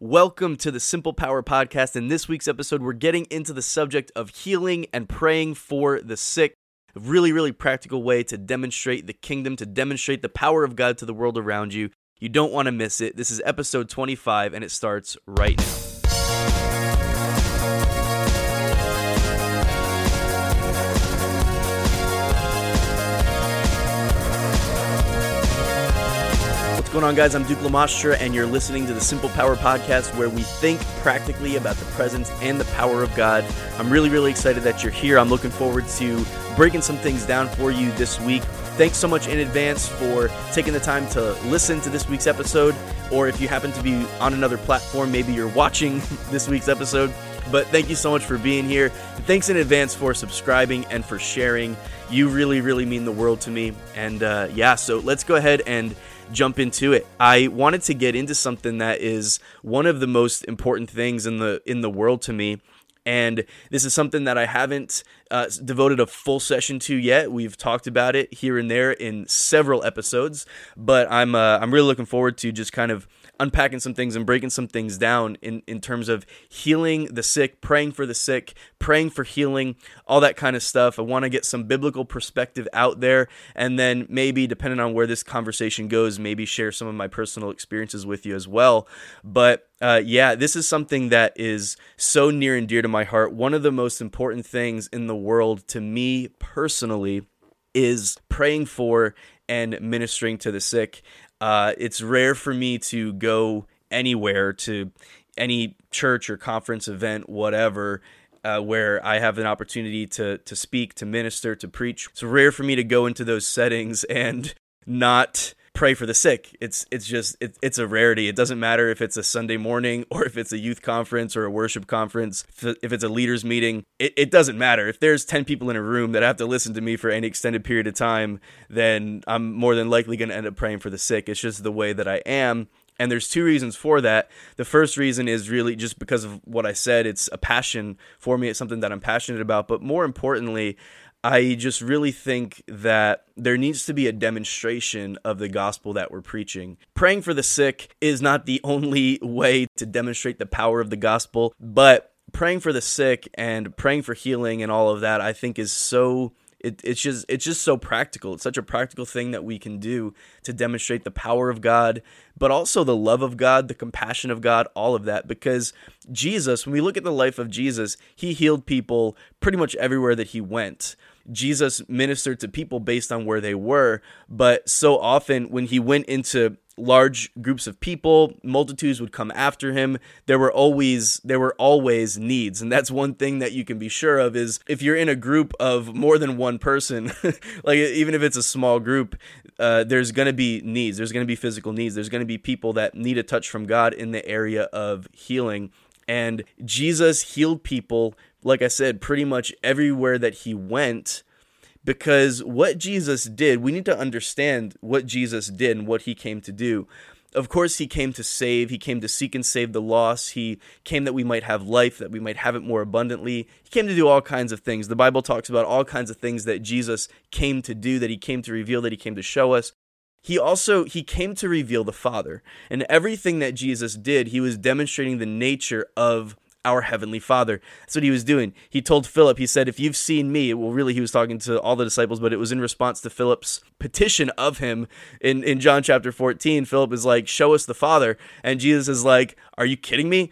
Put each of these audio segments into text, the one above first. Welcome to the Simple Power Podcast. In this week's episode, we're getting into the subject of healing and praying for the sick. A really, really practical way to demonstrate the kingdom, to demonstrate the power of God to the world around you. You don't want to miss it. This is episode 25, and it starts right now. What's going on, guys? I'm Duke Lamastra, and you're listening to the Simple Power Podcast, where we think practically about the presence and the power of God. I'm really, really excited that you're here. I'm looking forward to breaking some things down for you this week. Thanks so much in advance for taking the time to listen to this week's episode, or if you happen to be on another platform, maybe you're watching this week's episode. But thank you so much for being here. And thanks in advance for subscribing and for sharing. You really, really mean the world to me. And so let's go ahead and jump into it. I wanted to get into something that is one of the most important things in the world to me. And this is something that I haven't devoted a full session to yet. We've talked about it here and there in several episodes, but I'm really looking forward to just kind of unpacking some things and breaking some things down in terms of healing the sick, praying for healing, all that kind of stuff. I want to get some biblical perspective out there, and then maybe, depending on where this conversation goes, maybe share some of my personal experiences with you as well. But this is something that is so near and dear to my heart. One of the most important things in the world to me personally is praying for and ministering to the sick. It's rare for me to go anywhere, to any church or conference, event, whatever, where I have an opportunity to speak, to minister, to preach. It's rare for me to go into those settings and not pray for the sick. It's just a rarity. It doesn't matter if it's a Sunday morning or if it's a youth conference or a worship conference, if it's a leaders meeting, it doesn't matter. If there's 10 people in a room that have to listen to me for any extended period of time, then I'm more than likely going to end up praying for the sick. It's just the way that I am. And there's two reasons for that. The first reason is really just because of what I said. It's a passion for me. It's something that I'm passionate about. But more importantly, I just really think that there needs to be a demonstration of the gospel that we're preaching. Praying for the sick is not the only way to demonstrate the power of the gospel, but praying for the sick and praying for healing and all of that, I think is so, it's just so practical. It's such a practical thing that we can do to demonstrate the power of God, but also the love of God, the compassion of God, all of that. Because Jesus, when we look at the life of Jesus, he healed people pretty much everywhere that he went. Jesus ministered to people based on where they were, but so often when he went into large groups of people, multitudes would come after him. There were always needs, and that's one thing that you can be sure of is if you're in a group of more than one person, like even if it's a small group, there's going to be needs. There's going to be physical needs. There's going to be people that need a touch from God in the area of healing, and Jesus healed people, like I said, pretty much everywhere that he went. Because what Jesus did, we need to understand what Jesus did and what he came to do. Of course, he came to save. He came to seek and save the lost. He came that we might have life, that we might have it more abundantly. He came to do all kinds of things. The Bible talks about all kinds of things that Jesus came to do, that he came to reveal, that he came to show us. He came to reveal the Father. And everything that Jesus did, he was demonstrating the nature of our Heavenly Father. That's what he was doing. He told Philip, he said, if you've seen me, well, really, he was talking to all the disciples, but it was in response to Philip's petition of him in John chapter 14. Philip is like, show us the Father. And Jesus is like, are you kidding me?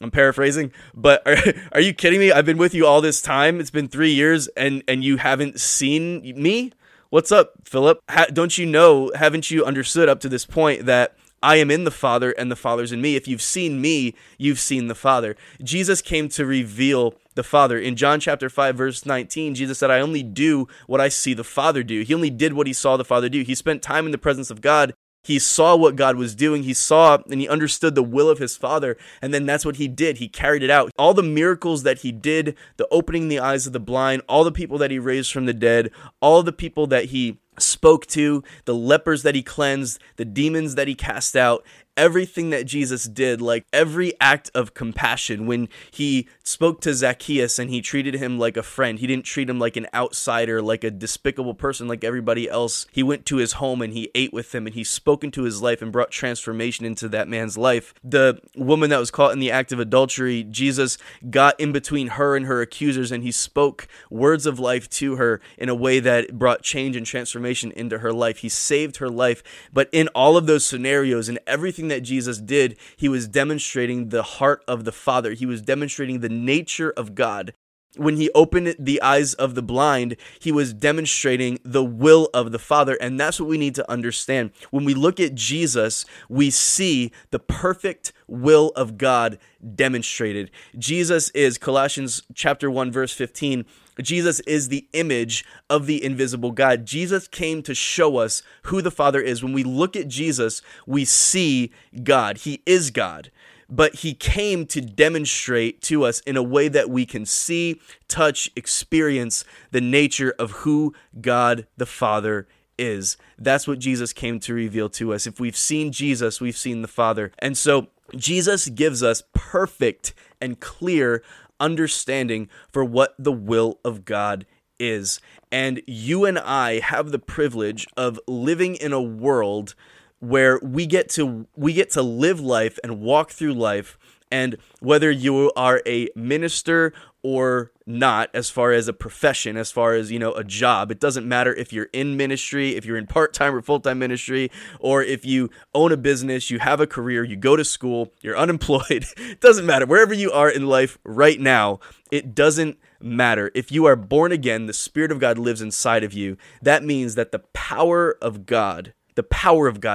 I'm paraphrasing, but are you kidding me? I've been with you all this time. It's been 3 years and you haven't seen me? What's up, Philip? Don't you know, haven't you understood up to this point that I am in the Father and the Father's in me. If you've seen me, you've seen the Father. Jesus came to reveal the Father. In John chapter 5, verse 19, Jesus said, I only do what I see the Father do. He only did what he saw the Father do. He spent time in the presence of God. He saw what God was doing. He saw and he understood the will of his Father. And then that's what he did. He carried it out. All the miracles that he did, the opening the eyes of the blind, all the people that he raised from the dead, all the people that he spoke to, the lepers that he cleansed, the demons that he cast out, everything that Jesus did, like every act of compassion, when he spoke to Zacchaeus and he treated him like a friend, he didn't treat him like an outsider, like a despicable person like everybody else. He went to his home and he ate with him and he spoke into his life and brought transformation into that man's life. The woman that was caught in the act of adultery, Jesus got in between her and her accusers and he spoke words of life to her in a way that brought change and transformation into her life. He saved her life. But in all of those scenarios and everything that Jesus did, he was demonstrating the heart of the Father. He was demonstrating the nature of God. When he opened the eyes of the blind, he was demonstrating the will of the Father. And that's what we need to understand. When we look at Jesus, we see the perfect will of God demonstrated. Jesus is, Colossians chapter 1, verse 15, Jesus is the image of the invisible God. Jesus came to show us who the Father is. When we look at Jesus, we see God. He is God. But he came to demonstrate to us in a way that we can see, touch, experience the nature of who God the Father is. That's what Jesus came to reveal to us. If we've seen Jesus, we've seen the Father. And so Jesus gives us perfect and clear understanding for what the will of God is. And you and I have the privilege of living in a world where we get to live life and walk through life. And whether you are a minister or not, as far as a profession, as far as, a job, it doesn't matter if you're in ministry, if you're in part-time or full-time ministry, or if you own a business, you have a career, you go to school, you're unemployed, it doesn't matter. Wherever you are in life right now, it doesn't matter. If you are born again, the Spirit of God lives inside of you. That means that the power of God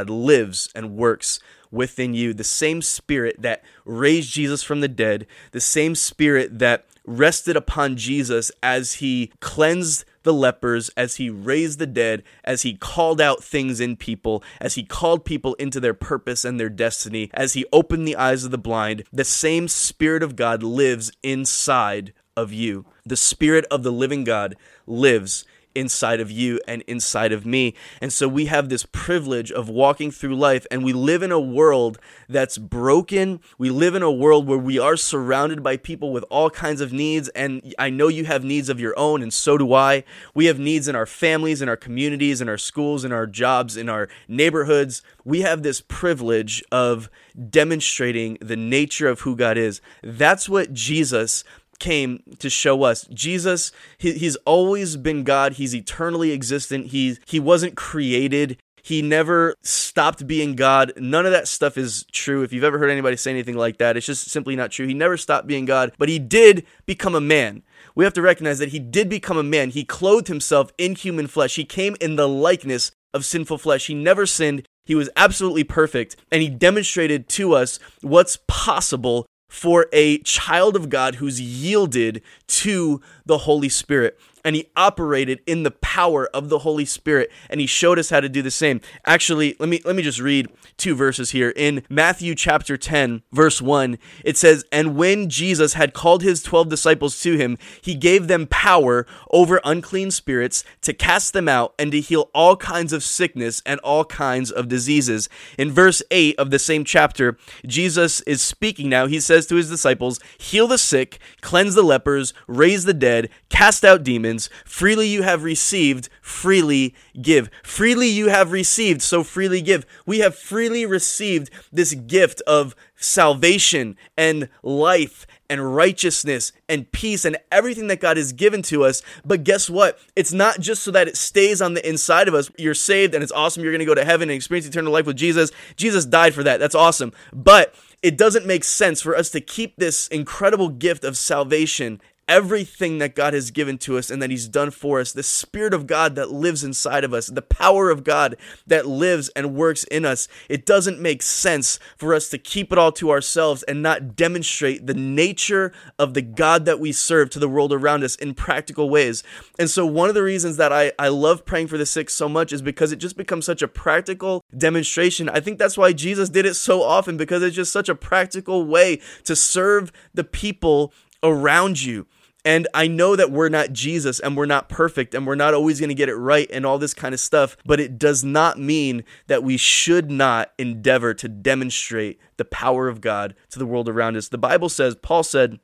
lives and works within you. The same Spirit that raised Jesus from the dead, the same Spirit that rested upon Jesus as he cleansed the lepers, as he raised the dead, as he called out things in people, as he called people into their purpose and their destiny, as he opened the eyes of the blind, the same Spirit of God lives inside of you. The Spirit of the living God lives inside of you and inside of me. And so we have this privilege of walking through life, and we live in a world that's broken. We live in a world where we are surrounded by people with all kinds of needs, and I know you have needs of your own, and so do I. We have needs in our families, in our communities, in our schools, in our jobs, in our neighborhoods. We have this privilege of demonstrating the nature of who God is. That's what Jesus came to show us. Jesus, he's always been God. He's eternally existent. He wasn't created. He never stopped being God. None of that stuff is true. If you've ever heard anybody say anything like that, it's just simply not true. He never stopped being God, but he did become a man. We have to recognize that he did become a man. He clothed himself in human flesh. He came in the likeness of sinful flesh. He never sinned. He was absolutely perfect, and he demonstrated to us what's possible for a child of God who's yielded to the Holy Spirit. And he operated in the power of the Holy Spirit, and he showed us how to do the same. Actually, let me just read two verses here. In Matthew chapter 10, verse 1, it says, "And when Jesus had called his 12 disciples to him, he gave them power over unclean spirits to cast them out and to heal all kinds of sickness and all kinds of diseases." In verse 8 of the same chapter, Jesus is speaking now. He says to his disciples, "Heal the sick, cleanse the lepers, raise the dead, cast out demons. Freely you have received, freely give. Freely you have received, so freely give." We have freely received this gift of salvation and life and righteousness and peace and everything that God has given to us. But guess what? It's not just so that it stays on the inside of us. You're saved and it's awesome. You're going to go to heaven and experience eternal life with Jesus. Jesus died for that. That's awesome. But it doesn't make sense for us to keep this incredible gift of salvation, everything that God has given to us and that he's done for us, the Spirit of God that lives inside of us, the power of God that lives and works in us. It doesn't make sense for us to keep it all to ourselves and not demonstrate the nature of the God that we serve to the world around us in practical ways. And so one of the reasons that I love praying for the sick so much is because it just becomes such a practical demonstration. I think that's why Jesus did it so often, because it's just such a practical way to serve the people around you. And I know that we're not Jesus and we're not perfect and we're not always going to get it right and all this kind of stuff, but it does not mean that we should not endeavor to demonstrate the power of God to the world around us. The Bible says, Paul said,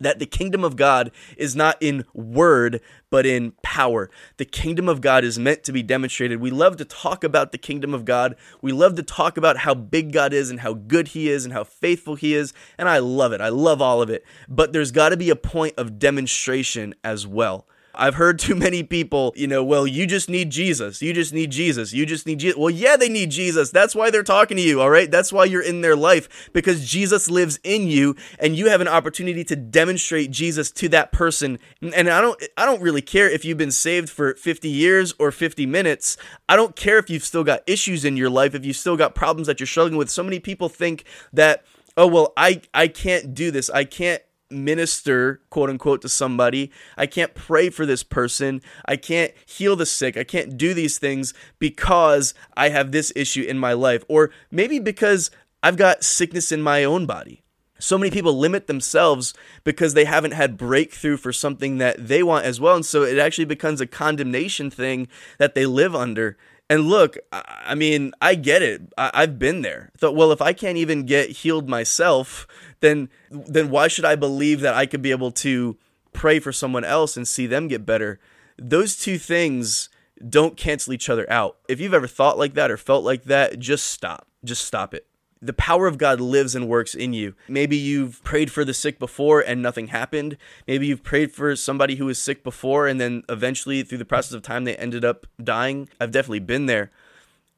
that the kingdom of God is not in word, but in power. The kingdom of God is meant to be demonstrated. We love to talk about the kingdom of God. We love to talk about how big God is and how good he is and how faithful he is. And I love it. I love all of it. But there's got to be a point of demonstration as well. I've heard too many people, well, you just need Jesus. You just need Jesus. You just need Jesus. Well, yeah, they need Jesus. That's why they're talking to you, all right? That's why you're in their life, because Jesus lives in you and you have an opportunity to demonstrate Jesus to that person. And I don't really care if you've been saved for 50 years or 50 minutes. I don't care if you've still got issues in your life, if you've still got problems that you're struggling with. So many people think that, oh, well, I can't do this. I can't minister, quote unquote, to somebody. I can't pray for this person. I can't heal the sick. I can't do these things because I have this issue in my life, or maybe because I've got sickness in my own body. So many people limit themselves because they haven't had breakthrough for something that they want as well. And so it actually becomes a condemnation thing that they live under. And look, I mean, I get it. I've been there. I thought, well, if I can't even get healed myself, then why should I believe that I could be able to pray for someone else and see them get better? Those two things don't cancel each other out. If you've ever thought like that or felt like that, just stop. Just stop it. The power of God lives and works in you. Maybe you've prayed for the sick before and nothing happened. Maybe you've prayed for somebody who was sick before and then eventually through the process of time, they ended up dying. I've definitely been there.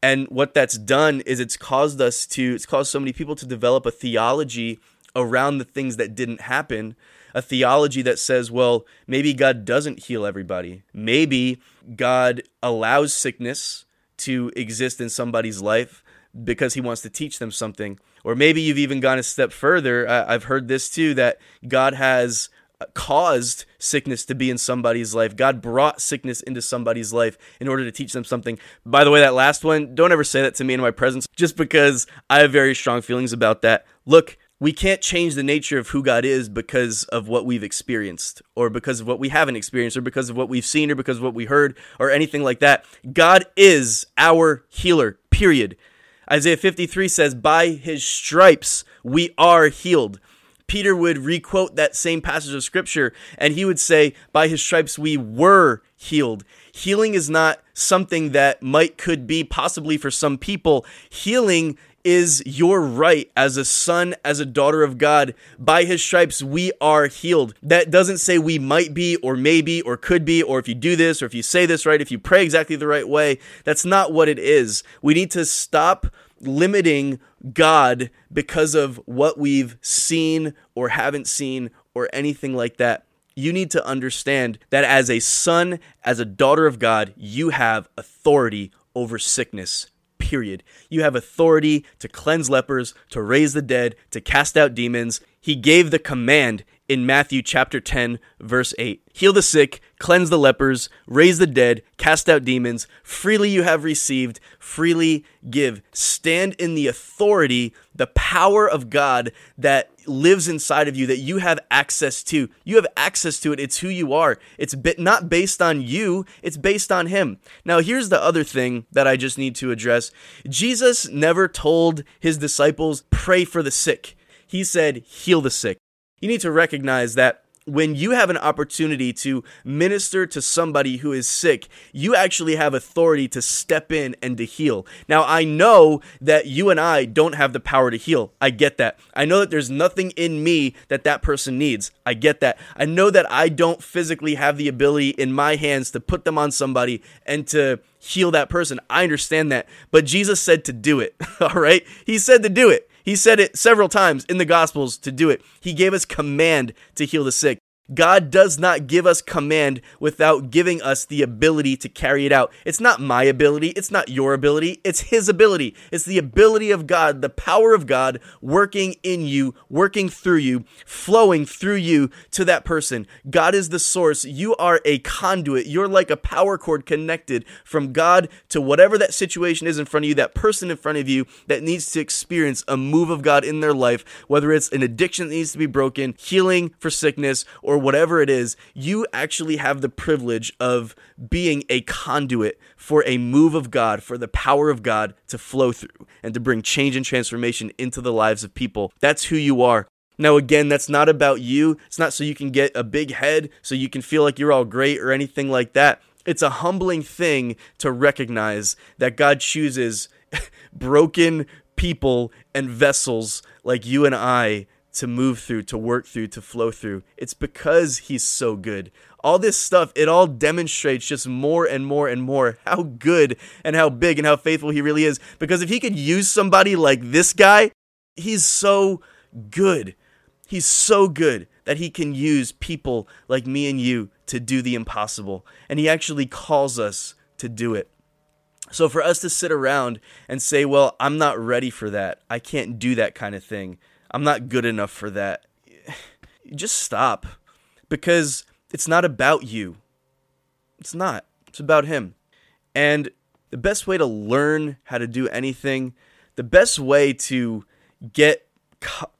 And what that's done is it's caused so many people to develop a theology around the things that didn't happen, a theology that says, well, maybe God doesn't heal everybody. Maybe God allows sickness to exist in somebody's life because he wants to teach them something. Or maybe you've even gone a step further. I've heard this too, that God has caused sickness to be in somebody's life. God brought sickness into somebody's life in order to teach them something. By the way, that last one, don't ever say that to me in my presence, just because I have very strong feelings about that. Look, we can't change the nature of who God is because of what we've experienced or because of what we haven't experienced or because of what we've seen or because of what we heard or anything like that. God is our healer, period. Isaiah 53 says, by his stripes we are healed. Peter would requote that same passage of scripture and he would say, by his stripes we were healed. Healing is not something that could be possibly for some people. Healing is your right as a son, as a daughter of God. By his stripes, we are healed. That doesn't say we might be or maybe or could be, or if you do this or if you say this right, if you pray exactly the right way. That's not what it is. We need to stop limiting God because of what we've seen or haven't seen or anything like that. You need to understand that as a son, as a daughter of God, you have authority over sickness. Period. You have authority to cleanse lepers, to raise the dead, to cast out demons. He gave the command in Matthew chapter 10, verse 8. Heal the sick, cleanse the lepers, raise the dead, cast out demons. Freely you have received, freely give. Stand in the authority, the power of God that lives inside of you, that you have access to. You have access to it. It's who you are. It's not based on you. It's based on him. Now, here's the other thing that I just need to address. Jesus never told his disciples, pray for the sick. He said, heal the sick. You need to recognize that when you have an opportunity to minister to somebody who is sick, you actually have authority to step in and to heal. Now, I know that you and I don't have the power to heal. I get that. I know that there's nothing in me that person needs. I get that. I know that I don't physically have the ability in my hands to put them on somebody and to heal that person. I understand that. But Jesus said to do it, all right? He said to do it. He said it several times in the Gospels to do it. He gave us command to heal the sick. God does not give us command without giving us the ability to carry it out. It's not my ability. It's not your ability. It's his ability. It's the ability of God, the power of God working in you, working through you, flowing through you to that person. God is the source. You are a conduit. You're like a power cord connected from God to whatever that situation is in front of you, that person in front of you that needs to experience a move of God in their life, whether it's an addiction that needs to be broken, healing for sickness, or whatever it is, you actually have the privilege of being a conduit for a move of God, for the power of God to flow through and to bring change and transformation into the lives of people. That's who you are. Now, again, that's not about you. It's not so you can get a big head, so you can feel like you're all great or anything like that. It's a humbling thing to recognize that God chooses broken people and vessels like you and I to move through, to work through, to flow through. It's because he's so good. All this stuff, it all demonstrates just more and more and more how good and how big and how faithful he really is. Because if he could use somebody like this guy, he's so good. He's so good that he can use people like me and you to do the impossible. And he actually calls us to do it. So for us to sit around and say, well, I'm not ready for that. I can't do that kind of thing. I'm not good enough for that. Just stop, because it's not about you. It's not. It's about him. And the best way to learn how to do anything, the best way to get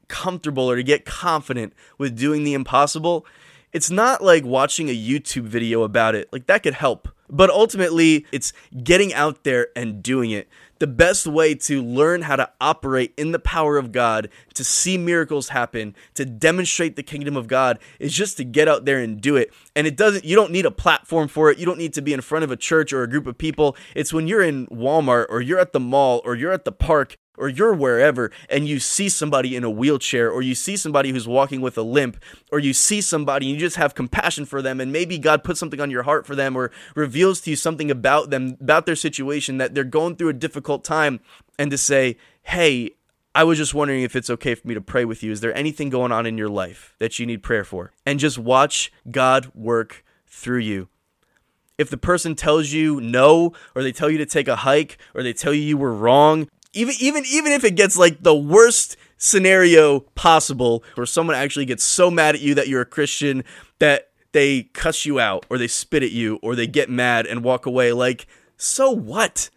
comfortable or to get confident with doing the impossible, it's not like watching a YouTube video about it. Like, that could help. But ultimately, it's getting out there and doing it. The best way to learn how to operate in the power of God, to see miracles happen, to demonstrate the kingdom of God, is just to get out there and do it. And it doesn't, you don't need a platform for it. You don't need to be in front of a church or a group of people. It's when you're in Walmart or you're at the mall or you're at the park or you're wherever, and you see somebody in a wheelchair, or you see somebody who's walking with a limp, or you see somebody and you just have compassion for them, and maybe God puts something on your heart for them or reveals to you something about them, about their situation, that they're going through a difficult time, and to say, hey, I was just wondering if it's okay for me to pray with you. Is there anything going on in your life that you need prayer for? And just watch God work through you. If the person tells you no, or they tell you to take a hike, or they tell you you were wrong, even if it gets like the worst scenario possible, where someone actually gets so mad at you that you're a Christian that they cuss you out, or they spit at you, or they get mad and walk away, like, so what?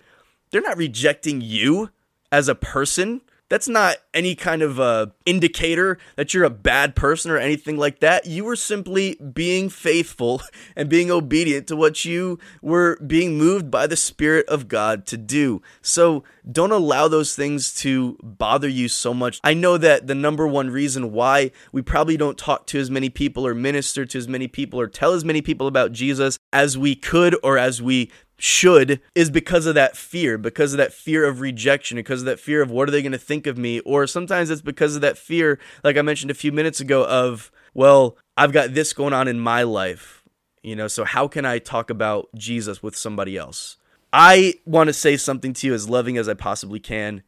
They're not rejecting you as a person. That's not any kind of indicator that you're a bad person or anything like that. You were simply being faithful and being obedient to what you were being moved by the Spirit of God to do. So don't allow those things to bother you so much. I know that the number one reason why we probably don't talk to as many people or minister to as many people or tell as many people about Jesus as we could or as we should is because of that fear of rejection, because of that fear of what are they going to think of me, or sometimes it's because of that fear, like I mentioned a few minutes ago, of, well, I've got this going on in my life, so how can I talk about Jesus with somebody else? I want to say something to you as loving as I possibly can.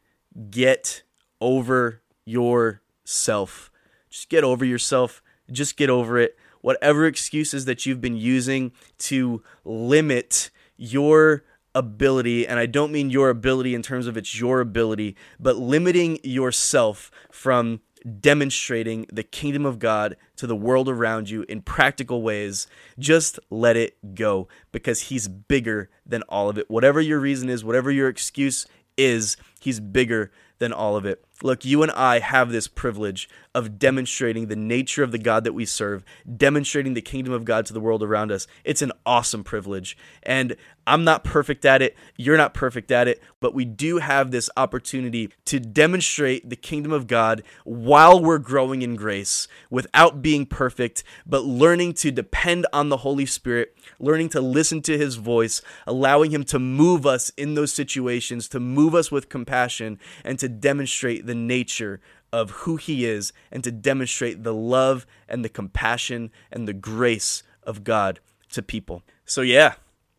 Get over yourself. Just get over yourself. Just get over it. Whatever excuses that you've been using to limit your ability, and I don't mean your ability in terms of it's your ability, but limiting yourself from demonstrating the kingdom of God to the world around you in practical ways, just let it go, because he's bigger than all of it. Whatever your reason is, whatever your excuse is, he's bigger than all of it. Look, you and I have this privilege of demonstrating the nature of the God that we serve, demonstrating the kingdom of God to the world around us. It's an awesome privilege. And I'm not perfect at it. You're not perfect at it. But we do have this opportunity to demonstrate the kingdom of God while we're growing in grace, without being perfect, but learning to depend on the Holy Spirit, learning to listen to his voice, allowing him to move us in those situations, to move us with compassion, and to demonstrate the nature of who he is, and to demonstrate the love and the compassion and the grace of God to people. So yeah,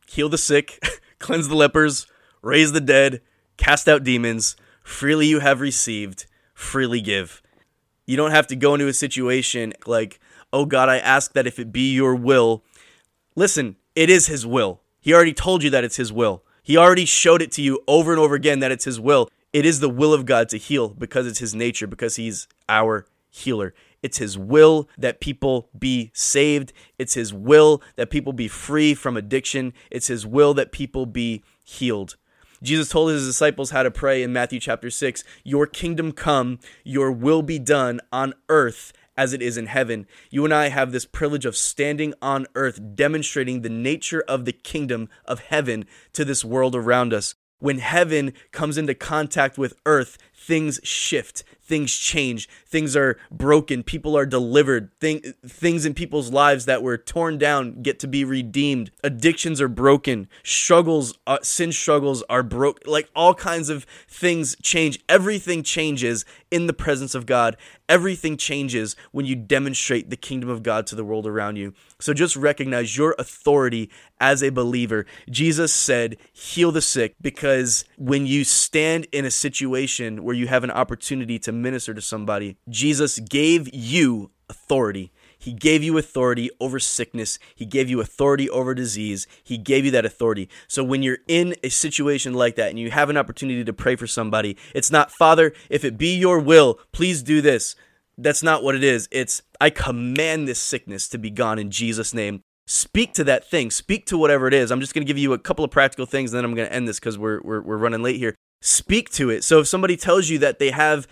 heal the sick, cleanse the lepers, raise the dead, cast out demons. Freely you have received, freely give. You don't have to go into a situation like, oh God, I ask that if it be your will. Listen, it is his will. He already told you that it's his will. He already showed it to you over and over again that it's his will. It is the will of God to heal, because it's his nature, because he's our healer. It's his will that people be saved. It's his will that people be free from addiction. It's his will that people be healed. Jesus told his disciples how to pray in Matthew chapter 6, "Your kingdom come, your will be done on earth as it is in heaven." You and I have this privilege of standing on earth, demonstrating the nature of the kingdom of heaven to this world around us. When heaven comes into contact with earth, things shift, things change, things are broken, people are delivered, things in people's lives that were torn down get to be redeemed, addictions are broken, sin struggles are broken, like all kinds of things change. Everything changes in the presence of God. Everything changes when you demonstrate the kingdom of God to the world around you. So just recognize your authority as a believer. Jesus said, heal the sick, because when you stand in a situation where you have an opportunity to minister to somebody, Jesus gave you authority. He gave you authority over sickness. He gave you authority over disease. He gave you that authority. So when you're in a situation like that and you have an opportunity to pray for somebody, it's not, "Father, if it be your will, please do this." That's not what it is. It's, "I command this sickness to be gone in Jesus' name." Speak to that thing. Speak to whatever it is. I'm just going to give you a couple of practical things, and then I'm going to end this because we're running late here. Speak to it. So if somebody tells you that they have,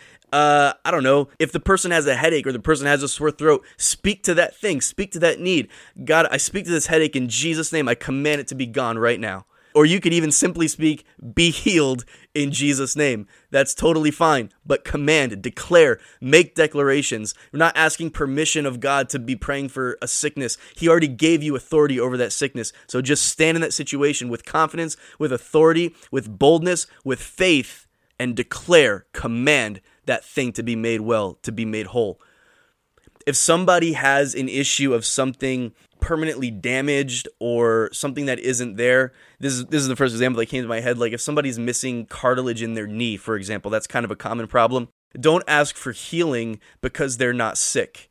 if the person has a headache or the person has a sore throat, speak to that thing. Speak to that need. "God, I speak to this headache in Jesus' name. I command it to be gone right now." Or you could even simply speak, "Be healed in Jesus' name." That's totally fine. But command, declare, make declarations. We're not asking permission of God to be praying for a sickness. He already gave you authority over that sickness. So just stand in that situation with confidence, with authority, with boldness, with faith, and declare, command that thing to be made well, to be made whole. If somebody has an issue of something permanently damaged or something that isn't there, this is the first example that came to my head. Like if somebody's missing cartilage in their knee, for example, that's kind of a common problem. Don't ask for healing because they're not sick.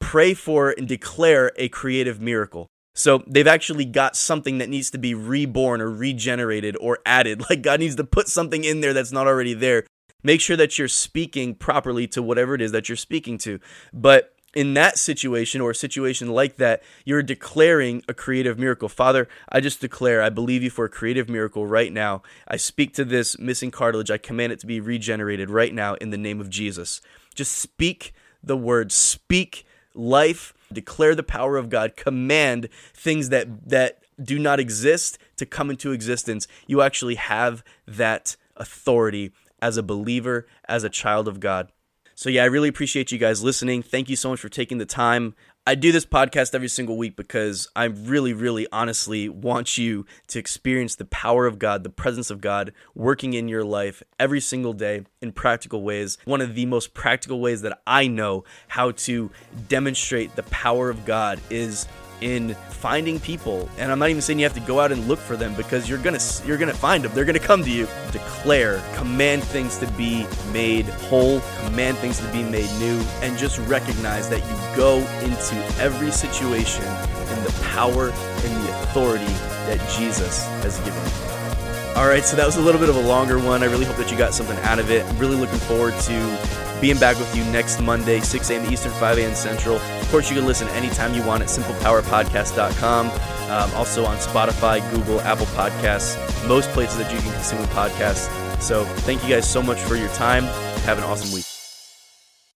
Pray for and declare a creative miracle. So they've actually got something that needs to be reborn or regenerated or added. Like God needs to put something in there that's not already there. Make sure that you're speaking properly to whatever it is that you're speaking to. But in that situation or a situation like that, you're declaring a creative miracle. "Father, I just declare, I believe you for a creative miracle right now. I speak to this missing cartilage. I command it to be regenerated right now in the name of Jesus." Just speak the word, speak life, declare the power of God, command things that do not exist to come into existence. You actually have that authority as a believer, as a child of God. So yeah, I really appreciate you guys listening. Thank you so much for taking the time. I do this podcast every single week because I really, really honestly want you to experience the power of God, the presence of God working in your life every single day in practical ways. One of the most practical ways that I know how to demonstrate the power of God is in finding people. And I'm not even saying you have to go out and look for them, because you're gonna find them. They're gonna come to you. Declare, command things to be made whole, command things to be made new, and just recognize that you go into every situation in the power and the authority that Jesus has given you. All right, so that was a little bit of a longer one. I really hope that you got something out of it. I'm really looking forward to being back with you next Monday, 6 a.m. Eastern, 5 a.m. Central. Of course, you can listen anytime you want at simplepowerpodcast.com. Also on Spotify, Google, Apple Podcasts, most places that you can consume podcasts. So thank you guys so much for your time. Have an awesome week.